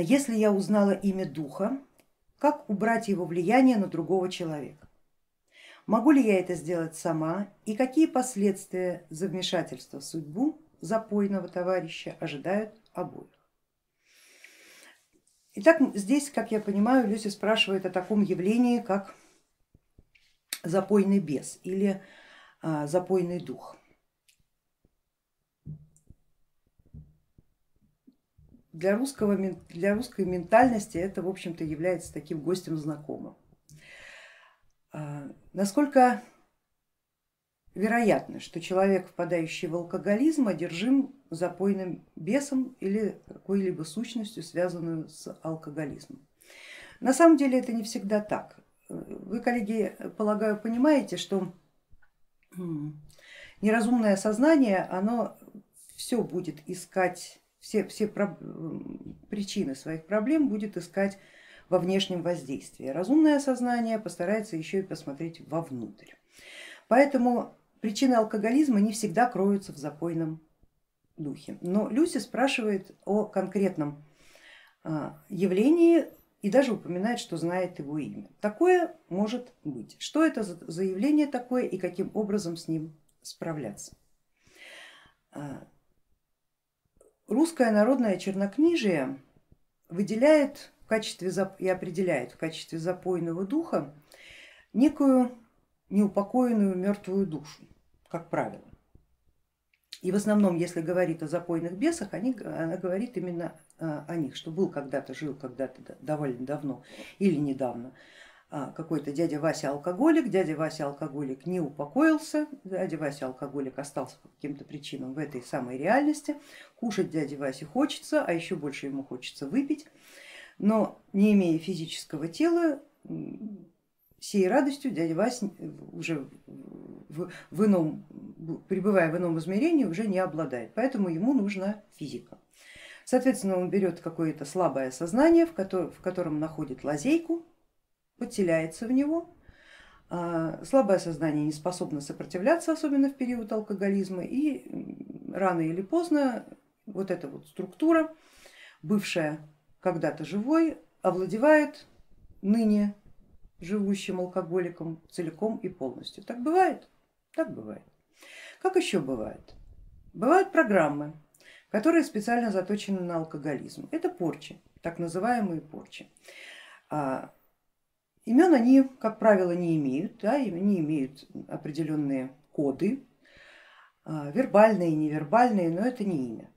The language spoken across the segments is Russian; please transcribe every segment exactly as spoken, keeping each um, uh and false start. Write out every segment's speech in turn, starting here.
Если я узнала имя духа, как убрать его влияние на другого человека? Могу ли я это сделать сама и какие последствия за вмешательство в судьбу запойного товарища ожидают обоих? Итак, здесь, как я понимаю, Люся спрашивает о таком явлении, как запойный бес или а, запойный дух. Для, русского, для русской ментальности это, в общем-то, является таким гостем знакомым. Насколько вероятно, что человек, впадающий в алкоголизм, одержим запойным бесом или какой-либо сущностью, связанную с алкоголизмом? На самом деле это не всегда так. Вы, коллеги, полагаю, понимаете, что неразумное сознание, оно все будет искать, Все, все про... причины своих проблем будет искать во внешнем воздействии. Разумное сознание постарается еще и посмотреть вовнутрь. Поэтому причины алкоголизма не всегда кроются в запойном духе. Но Люся спрашивает о конкретном явлении и даже упоминает, что знает его имя. Такое может быть. Что это за явление такое и каким образом с ним справляться? Русское народное чернокнижие выделяет в качестве и определяет в качестве запойного духа некую неупокоенную мертвую душу, как правило. И в основном, если говорит о запойных бесах, они, она говорит именно о них, что был когда-то, жил когда-то довольно давно или недавно какой-то дядя Вася алкоголик, дядя Вася алкоголик не упокоился, дядя Вася алкоголик остался по каким-то причинам в этой самой реальности, кушать дяде Васе хочется, а еще больше ему хочется выпить, но не имея физического тела, сей радостью дядя Вася, уже в, в ином, пребывая в ином измерении, уже не обладает, поэтому ему нужна физика. Соответственно, он берет какое-то слабое сознание, в котором, в котором находит лазейку, подселяется в него. Слабое сознание не способно сопротивляться, особенно в период алкоголизма, и рано или поздно вот эта вот структура, бывшая когда-то живой, овладевает ныне живущим алкоголиком целиком и полностью. Так бывает? Так бывает. Как еще бывает? Бывают программы, которые специально заточены на алкоголизм. Это порчи, так называемые порчи. Имен они, как правило, не имеют, да, они имеют определенные коды, вербальные, невербальные, но это не имя.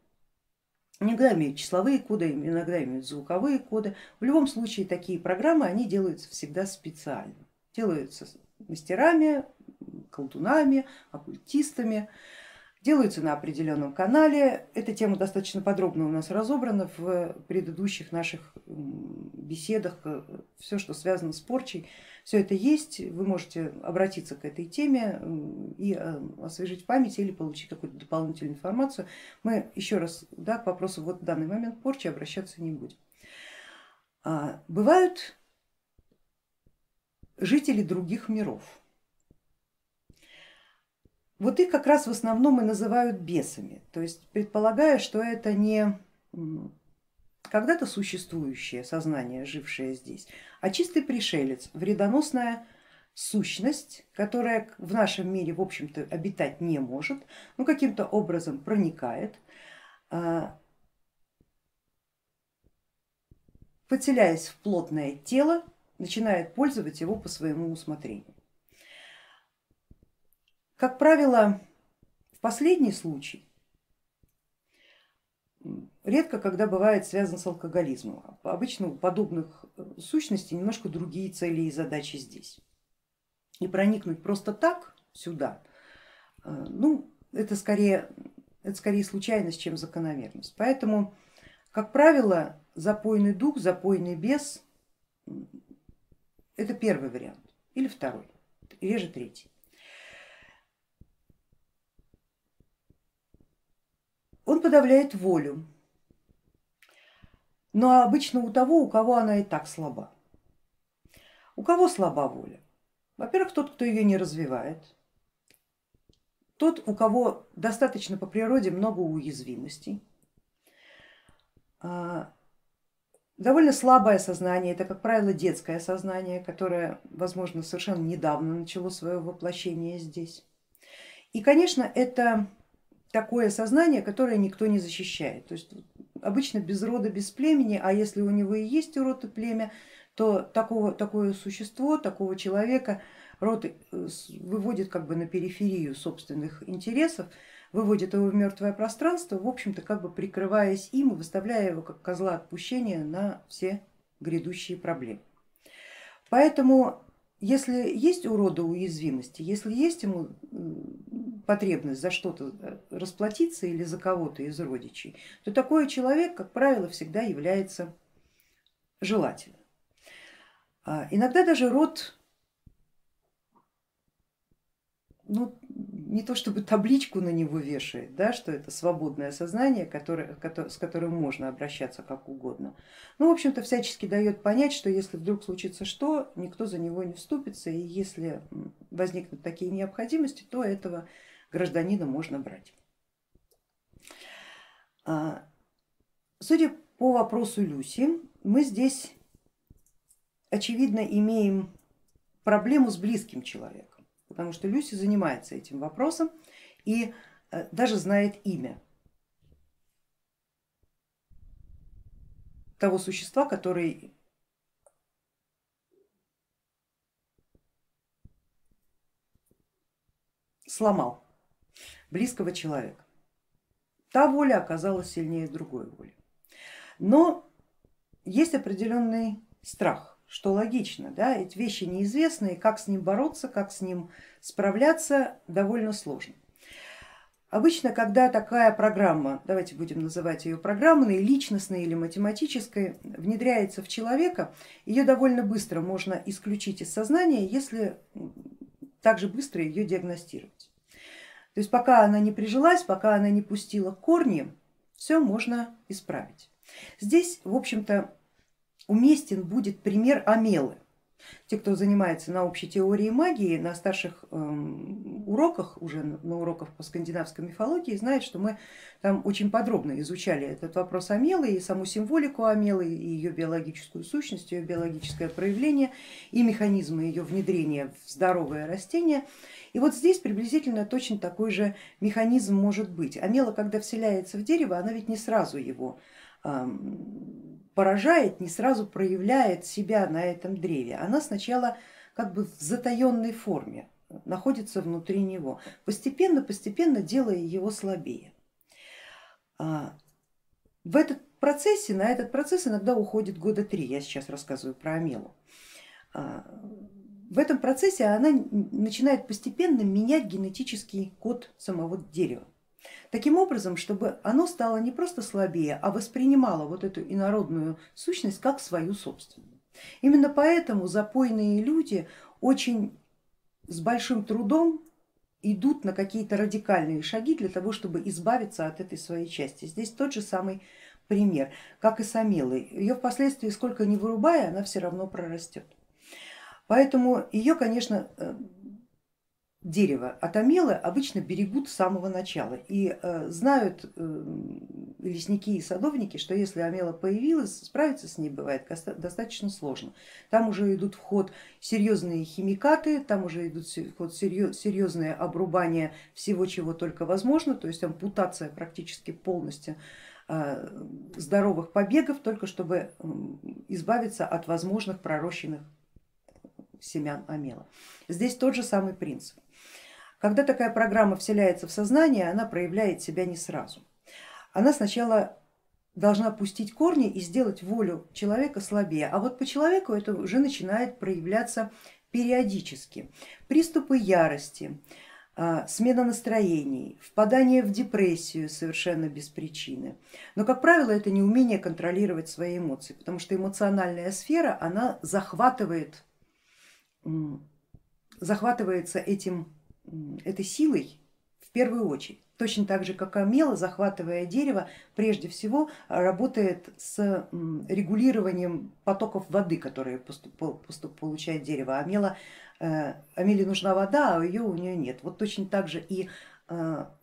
Иногда имеют числовые коды, иногда имеют звуковые коды. В любом случае такие программы, они делаются всегда специально. Делаются мастерами, колдунами, оккультистами, делаются на определенном канале. Эта тема достаточно подробно у нас разобрана в предыдущих наших беседах. Все, что связано с порчей, все это есть. Вы можете обратиться к этой теме и освежить память или получить какую-то дополнительную информацию. Мы еще раз, да, к вопросу вот в данный момент порчи обращаться не будем. Бывают жители других миров. Вот их как раз в основном и называют бесами, то есть предполагая, что это не когда-то существующее сознание, жившее здесь, а чистый пришелец, вредоносная сущность, которая в нашем мире, в общем-то, обитать не может, но каким-то образом проникает, подселяясь в плотное тело, начинает пользоваться его по своему усмотрению. Как правило, в последний случай редко когда бывает связан с алкоголизмом. Обычно у подобных сущностей немножко другие цели и задачи здесь. И проникнуть просто так сюда, ну, это скорее, это скорее случайность, чем закономерность. Поэтому, как правило, запойный дух, запойный бес — это первый вариант или второй, реже третий. Он подавляет волю, но обычно у того, у кого она и так слаба. У кого слаба воля? Во-первых, тот, кто ее не развивает, тот, у кого достаточно по природе много уязвимостей. Довольно слабое сознание, это, как правило, детское сознание, которое, возможно, совершенно недавно начало свое воплощение здесь. И, конечно, это такое сознание, которое никто не защищает. То есть обычно без рода, без племени, а если у него и есть род и племя, то такого, такое существо, такого человека род выводит как бы на периферию собственных интересов, выводит его в мертвое пространство, в общем-то как бы прикрываясь им и выставляя его как козла отпущения на все грядущие проблемы. Поэтому если есть у рода уязвимости, если есть ему потребность за что-то расплатиться или за кого-то из родичей, то такой человек, как правило, всегда является желателем. Иногда даже род, ну, не то чтобы табличку на него вешает, да, что это свободное сознание, которое, с которым можно обращаться как угодно. Ну, в общем-то, всячески дает понять, что если вдруг случится что, никто за него не вступится, и если возникнут такие необходимости, то этого гражданина можно брать. Судя по вопросу Люси, мы здесь, очевидно, имеем проблему с близким человеком, потому что Люси занимается этим вопросом и даже знает имя того существа, который сломал близкого человека. Та воля оказалась сильнее другой воли. Но есть определенный страх, что логично, да, эти вещи неизвестные, как с ним бороться, как с ним справляться, довольно сложно. Обычно, когда такая программа, давайте будем называть ее программной, личностной или математической, внедряется в человека, ее довольно быстро можно исключить из сознания, если также быстро ее диагностировать. То есть пока она не прижилась, пока она не пустила корни, все можно исправить. Здесь, в общем-то, уместен будет пример Амелы. Те, кто занимается на общей теории магии, на старших уроках, уже на уроках по скандинавской мифологии, знают, что мы там очень подробно изучали этот вопрос Амелы и саму символику Амелы, и ее биологическую сущность, ее биологическое проявление, и механизмы ее внедрения в здоровое растение. И вот здесь приблизительно точно такой же механизм может быть. Амела, когда вселяется в дерево, она ведь не сразу его поражает, не сразу проявляет себя на этом древе. Она сначала как бы в затаенной форме находится внутри него, постепенно, постепенно делая его слабее. В этот процессе, на этот процесс иногда уходит года три, я сейчас рассказываю про Амелу. В этом процессе она начинает постепенно менять генетический код самого дерева. Таким образом, чтобы оно стало не просто слабее, а воспринимало вот эту инородную сущность как свою собственную. Именно поэтому запойные люди очень с большим трудом идут на какие-то радикальные шаги для того, чтобы избавиться от этой своей части. Здесь тот же самый пример, как и с Амелой. Ее впоследствии, сколько ни вырубая, она все равно прорастет. Поэтому ее, конечно, дерево от Амелы обычно берегут с самого начала, и э, знают э, лесники и садовники, что если Амела появилась, справиться с ней бывает достаточно сложно. Там уже идут в ход серьезные химикаты, там уже идут в ход серьезные обрубания всего, чего только возможно, то есть ампутация практически полностью э, здоровых побегов, только чтобы э, избавиться от возможных пророщенных семян Амела. Здесь тот же самый принцип. Когда такая программа вселяется в сознание, она проявляет себя не сразу. Она сначала должна пустить корни и сделать волю человека слабее, а вот по человеку это уже начинает проявляться периодически. Приступы ярости, смена настроений, впадание в депрессию совершенно без причины. Но, как правило, это неумение контролировать свои эмоции, потому что эмоциональная сфера, она захватывает, захватывается этим этой силой в первую очередь. Точно так же, как Амела, захватывая дерево, прежде всего работает с регулированием потоков воды, которые поступ, поступ, получает дерево. Амела, Амеле нужна вода, а ее у нее нет. Вот точно так же и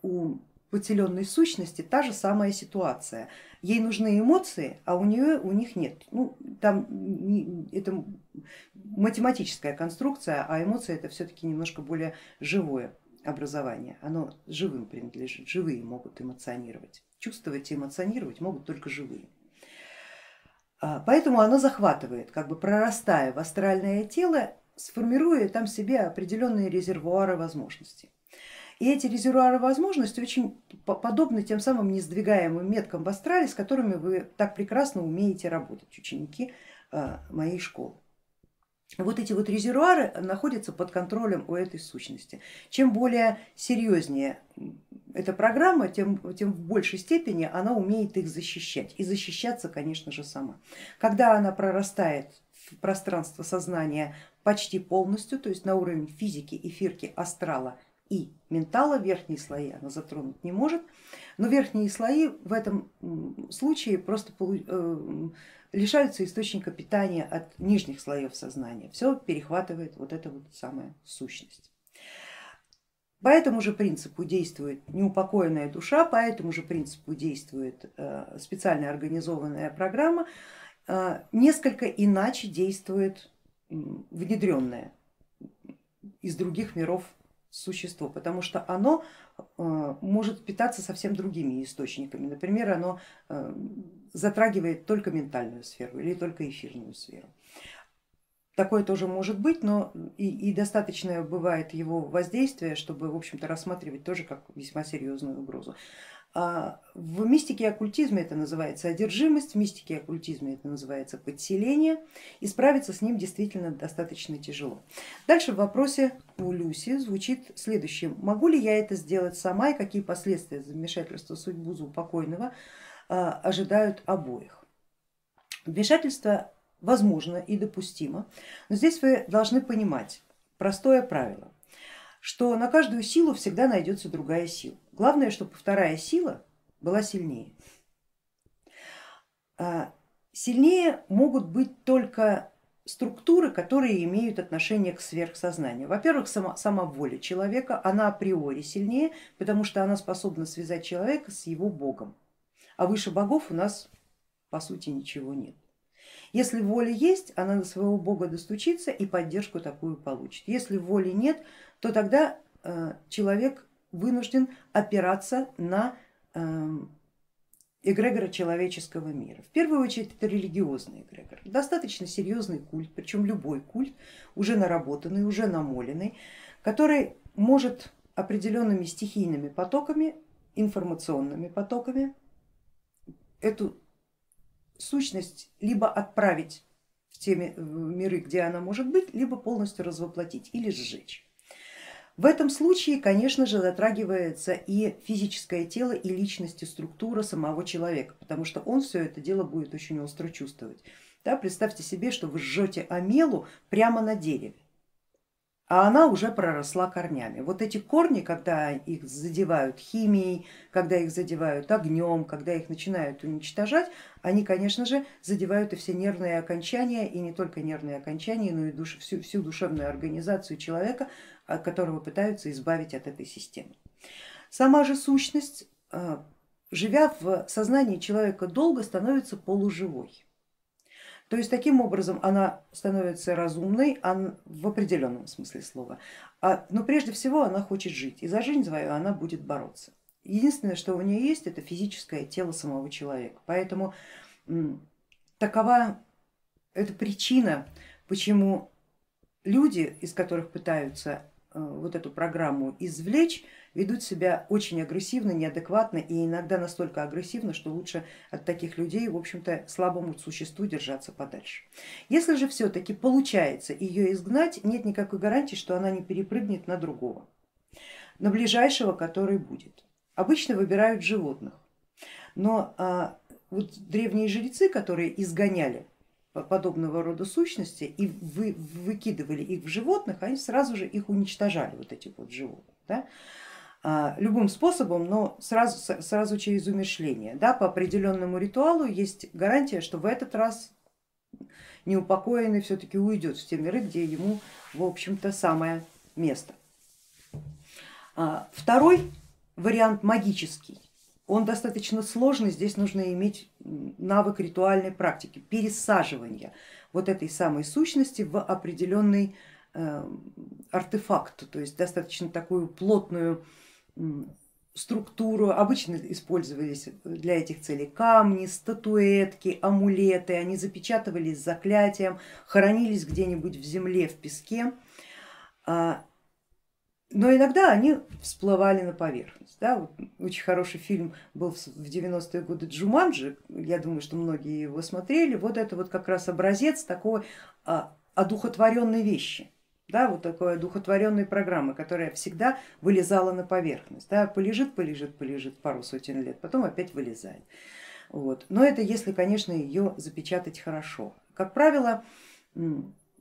у в уцеленной сущности та же самая ситуация. Ей нужны эмоции, а у нее у них нет. Ну, там не, это математическая конструкция, а эмоции это все-таки немножко более живое образование. Оно живым принадлежит, живые могут эмоционировать. Чувствовать и эмоционировать могут только живые. Поэтому оно захватывает, как бы прорастая в астральное тело, сформируя там себе определенные резервуары возможностей. И эти резервуары возможностей очень подобны тем самым несдвигаемым меткам в астрале, с которыми вы так прекрасно умеете работать, ученики моей школы. Вот эти вот резервуары находятся под контролем у этой сущности. Чем более серьезнее эта программа, тем, тем в большей степени она умеет их защищать. И защищаться, конечно же, сама. Когда она прорастает в пространство сознания почти полностью, то есть на уровень физики, эфирки, астрала и ментала, верхние слои она затронуть не может, но верхние слои в этом случае просто лишаются источника питания от нижних слоев сознания. Все перехватывает вот эта вот самая сущность. По этому же принципу действует неупокоенная душа, по этому же принципу действует специально организованная программа, несколько иначе действует внедренное из других миров существо, потому что оно может питаться совсем другими источниками. Например, оно затрагивает только ментальную сферу или только эфирную сферу. Такое тоже может быть, но и, и достаточно бывает его воздействие, чтобы, в общем-то, рассматривать тоже как весьма серьезную угрозу. В мистике и оккультизме это называется одержимость, в мистике и оккультизме это называется подселение, и справиться с ним действительно достаточно тяжело. Дальше в вопросе у Люси звучит следующее: могу ли я это сделать сама и какие последствия за вмешательство в судьбу заупокойного ожидают обоих? Вмешательство возможно и допустимо, но здесь вы должны понимать простое правило, что на каждую силу всегда найдется другая сила. Главное, чтобы вторая сила была сильнее. Сильнее могут быть только структуры, которые имеют отношение к сверхсознанию. Во-первых, сама, сама воля человека, она априори сильнее, потому что она способна связать человека с его богом. А выше богов у нас по сути ничего нет. Если воля есть, она до своего бога достучится и поддержку такую получит. Если воли нет, то тогда человек вынужден опираться на эгрегора человеческого мира. В первую очередь это религиозный эгрегор, достаточно серьезный культ, причем любой культ, уже наработанный, уже намоленный, который может определенными стихийными потоками, информационными потоками эту сущность либо отправить в те миры, где она может быть, либо полностью развоплотить или сжечь. В этом случае, конечно же, затрагивается и физическое тело, и личность, и структура самого человека, потому что он все это дело будет очень остро чувствовать. Да, представьте себе, что вы жжете амелу прямо на дереве, а она уже проросла корнями. Вот эти корни, когда их задевают химией, когда их задевают огнем, когда их начинают уничтожать, они, конечно же, задевают и все нервные окончания, и не только нервные окончания, но и душ, всю, всю душевную организацию человека, которого пытаются избавить от этой системы. Сама же сущность, живя в сознании человека долго, становится полуживой. То есть таким образом она становится разумной в определенном смысле слова, но прежде всего она хочет жить, и за жизнь свою она будет бороться. Единственное, что у нее есть, это физическое тело самого человека, поэтому такова эта причина, почему люди, из которых пытаются вот эту программу извлечь, ведут себя очень агрессивно, неадекватно и иногда настолько агрессивно, что лучше от таких людей, в общем-то, слабому существу держаться подальше. Если же все-таки получается ее изгнать, нет никакой гарантии, что она не перепрыгнет на другого, на ближайшего, который будет. Обычно выбирают животных, но а, вот древние жрецы, которые изгоняли подобного рода сущности и вы, выкидывали их в животных, они сразу же их уничтожали, вот этих вот животных. Да? Любым способом, но сразу, сразу через умершление. Да, по определенному ритуалу есть гарантия, что в этот раз неупокоенный все-таки уйдет в те миры, где ему, в общем-то, самое место. Второй вариант магический. Он достаточно сложный, здесь нужно иметь навык ритуальной практики, пересаживания вот этой самой сущности в определенный э, артефакт, то есть достаточно такую плотную э, структуру. Обычно использовались для этих целей камни, статуэтки, амулеты, они запечатывались заклятием, хоронились где-нибудь в земле, в песке. Но иногда они всплывали на поверхность. Да? Вот очень хороший фильм был в девяностые годы «Джуманджи», я думаю, что многие его смотрели. Вот это вот как раз образец такой одухотворенной вещи, да? Вот такой одухотворенной программы, которая всегда вылезала на поверхность. Да? Полежит, полежит, полежит пару сотен лет, потом опять вылезает. Вот. Но это если, конечно, ее запечатать хорошо. Как правило,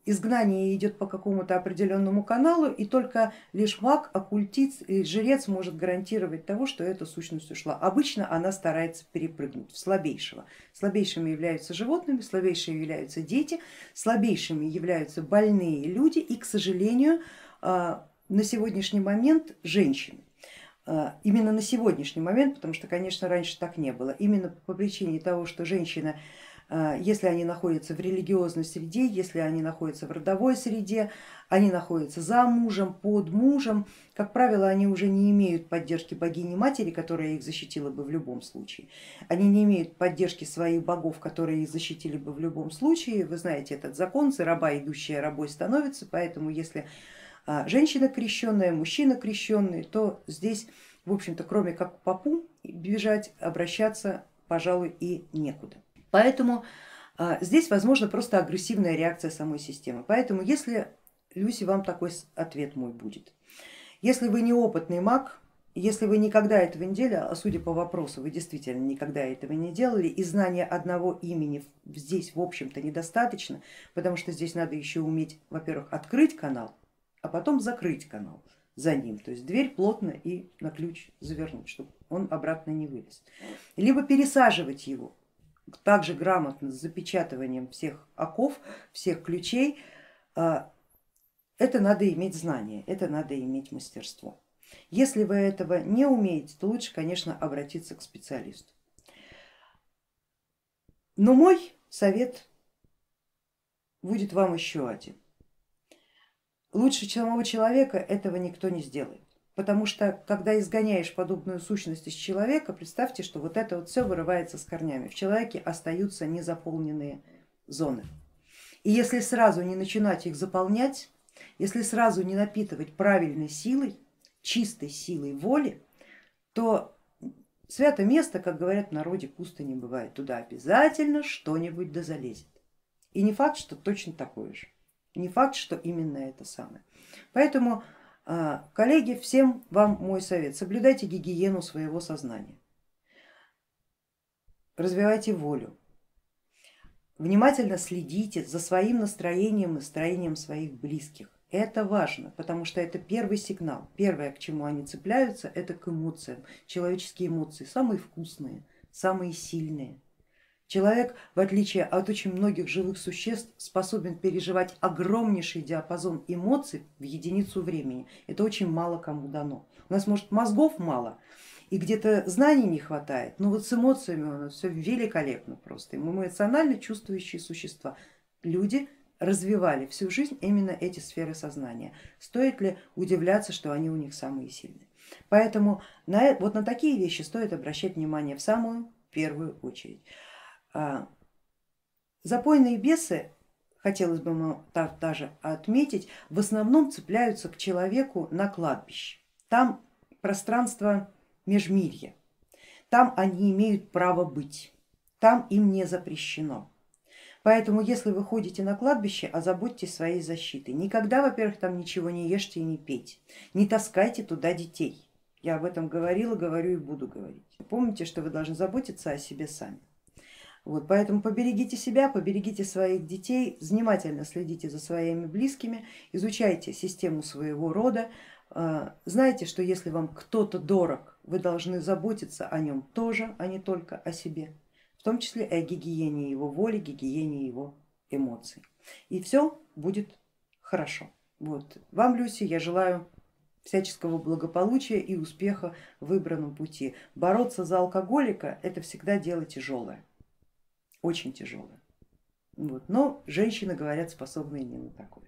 изгнание идет по какому-то определенному каналу, и только лишь маг, оккультист или жрец может гарантировать того, что эта сущность ушла. Обычно она старается перепрыгнуть в слабейшего. Слабейшими являются животными, слабейшими являются дети, слабейшими являются больные люди и, к сожалению, на сегодняшний момент женщины. Именно на сегодняшний момент, потому что, конечно, раньше так не было, именно по причине того, что женщина, если они находятся в религиозной среде, если они находятся в родовой среде, они находятся за мужем, под мужем, как правило, они уже не имеют поддержки богини-матери, которая их защитила бы в любом случае. Они не имеют поддержки своих богов, которые их защитили бы в любом случае. Вы знаете этот закон, за раба идущая рабой становится, поэтому если женщина крещенная, мужчина крещенный, то здесь, в общем-то, кроме как к попу бежать, обращаться, пожалуй, и некуда. Поэтому а, здесь возможно просто агрессивная реакция самой системы. Поэтому, если, Люси, вам такой ответ мой будет. Если вы неопытный маг, если вы никогда этого не делали, а судя по вопросу, вы действительно никогда этого не делали, и знания одного имени здесь, в общем-то, недостаточно, потому что здесь надо еще уметь, во-первых, открыть канал, а потом закрыть канал за ним, то есть дверь плотно и на ключ завернуть, чтобы он обратно не вылез. Либо пересаживать его, также грамотно, с запечатыванием всех оков, всех ключей. Это надо иметь знание, это надо иметь мастерство. Если вы этого не умеете, то лучше, конечно, обратиться к специалисту. Но мой совет будет вам еще один. Лучше самого человека этого никто не сделает. Потому что, когда изгоняешь подобную сущность из человека, представьте, что вот это вот все вырывается с корнями. В человеке остаются незаполненные зоны. И если сразу не начинать их заполнять, если сразу не напитывать правильной силой, чистой силой воли, то свято место, как говорят в народе, пусто не бывает. Туда обязательно что-нибудь да залезет. И не факт, что точно такое же. Не факт, что именно это самое. Поэтому, коллеги, всем вам мой совет. Соблюдайте гигиену своего сознания, развивайте волю, внимательно следите за своим настроением и настроением своих близких. Это важно, потому что это первый сигнал. Первое, к чему они цепляются, это к эмоциям. Человеческие эмоции самые вкусные, самые сильные. Человек, в отличие от очень многих живых существ, способен переживать огромнейший диапазон эмоций в единицу времени. Это очень мало кому дано. У нас, может, мозгов мало и где-то знаний не хватает, но вот с эмоциями у нас все великолепно просто. И мы эмоционально чувствующие существа. Люди развивали всю жизнь именно эти сферы сознания. Стоит ли удивляться, что они у них самые сильные? Поэтому на, вот на такие вещи стоит обращать внимание в самую первую очередь. Запойные бесы, хотелось бы даже отметить, в основном цепляются к человеку на кладбище. Там пространство межмирья, там они имеют право быть, там им не запрещено. Поэтому, если вы ходите на кладбище, озаботьтесь своей защитой. Никогда, во-первых, там ничего не ешьте и не пейте, не таскайте туда детей. Я об этом говорила, говорю и буду говорить. Помните, что вы должны заботиться о себе сами. Вот, поэтому поберегите себя, поберегите своих детей, внимательно следите за своими близкими, изучайте систему своего рода, знайте, что если вам кто-то дорог, вы должны заботиться о нем тоже, а не только о себе, в том числе и о гигиене его воли, гигиене его эмоций. И все будет хорошо. Вот. Вам, Люси, я желаю всяческого благополучия и успеха в выбранном пути. Бороться за алкоголика — это всегда дело тяжелое, очень тяжелое. Вот. Но женщины, говорят, способны не на такое.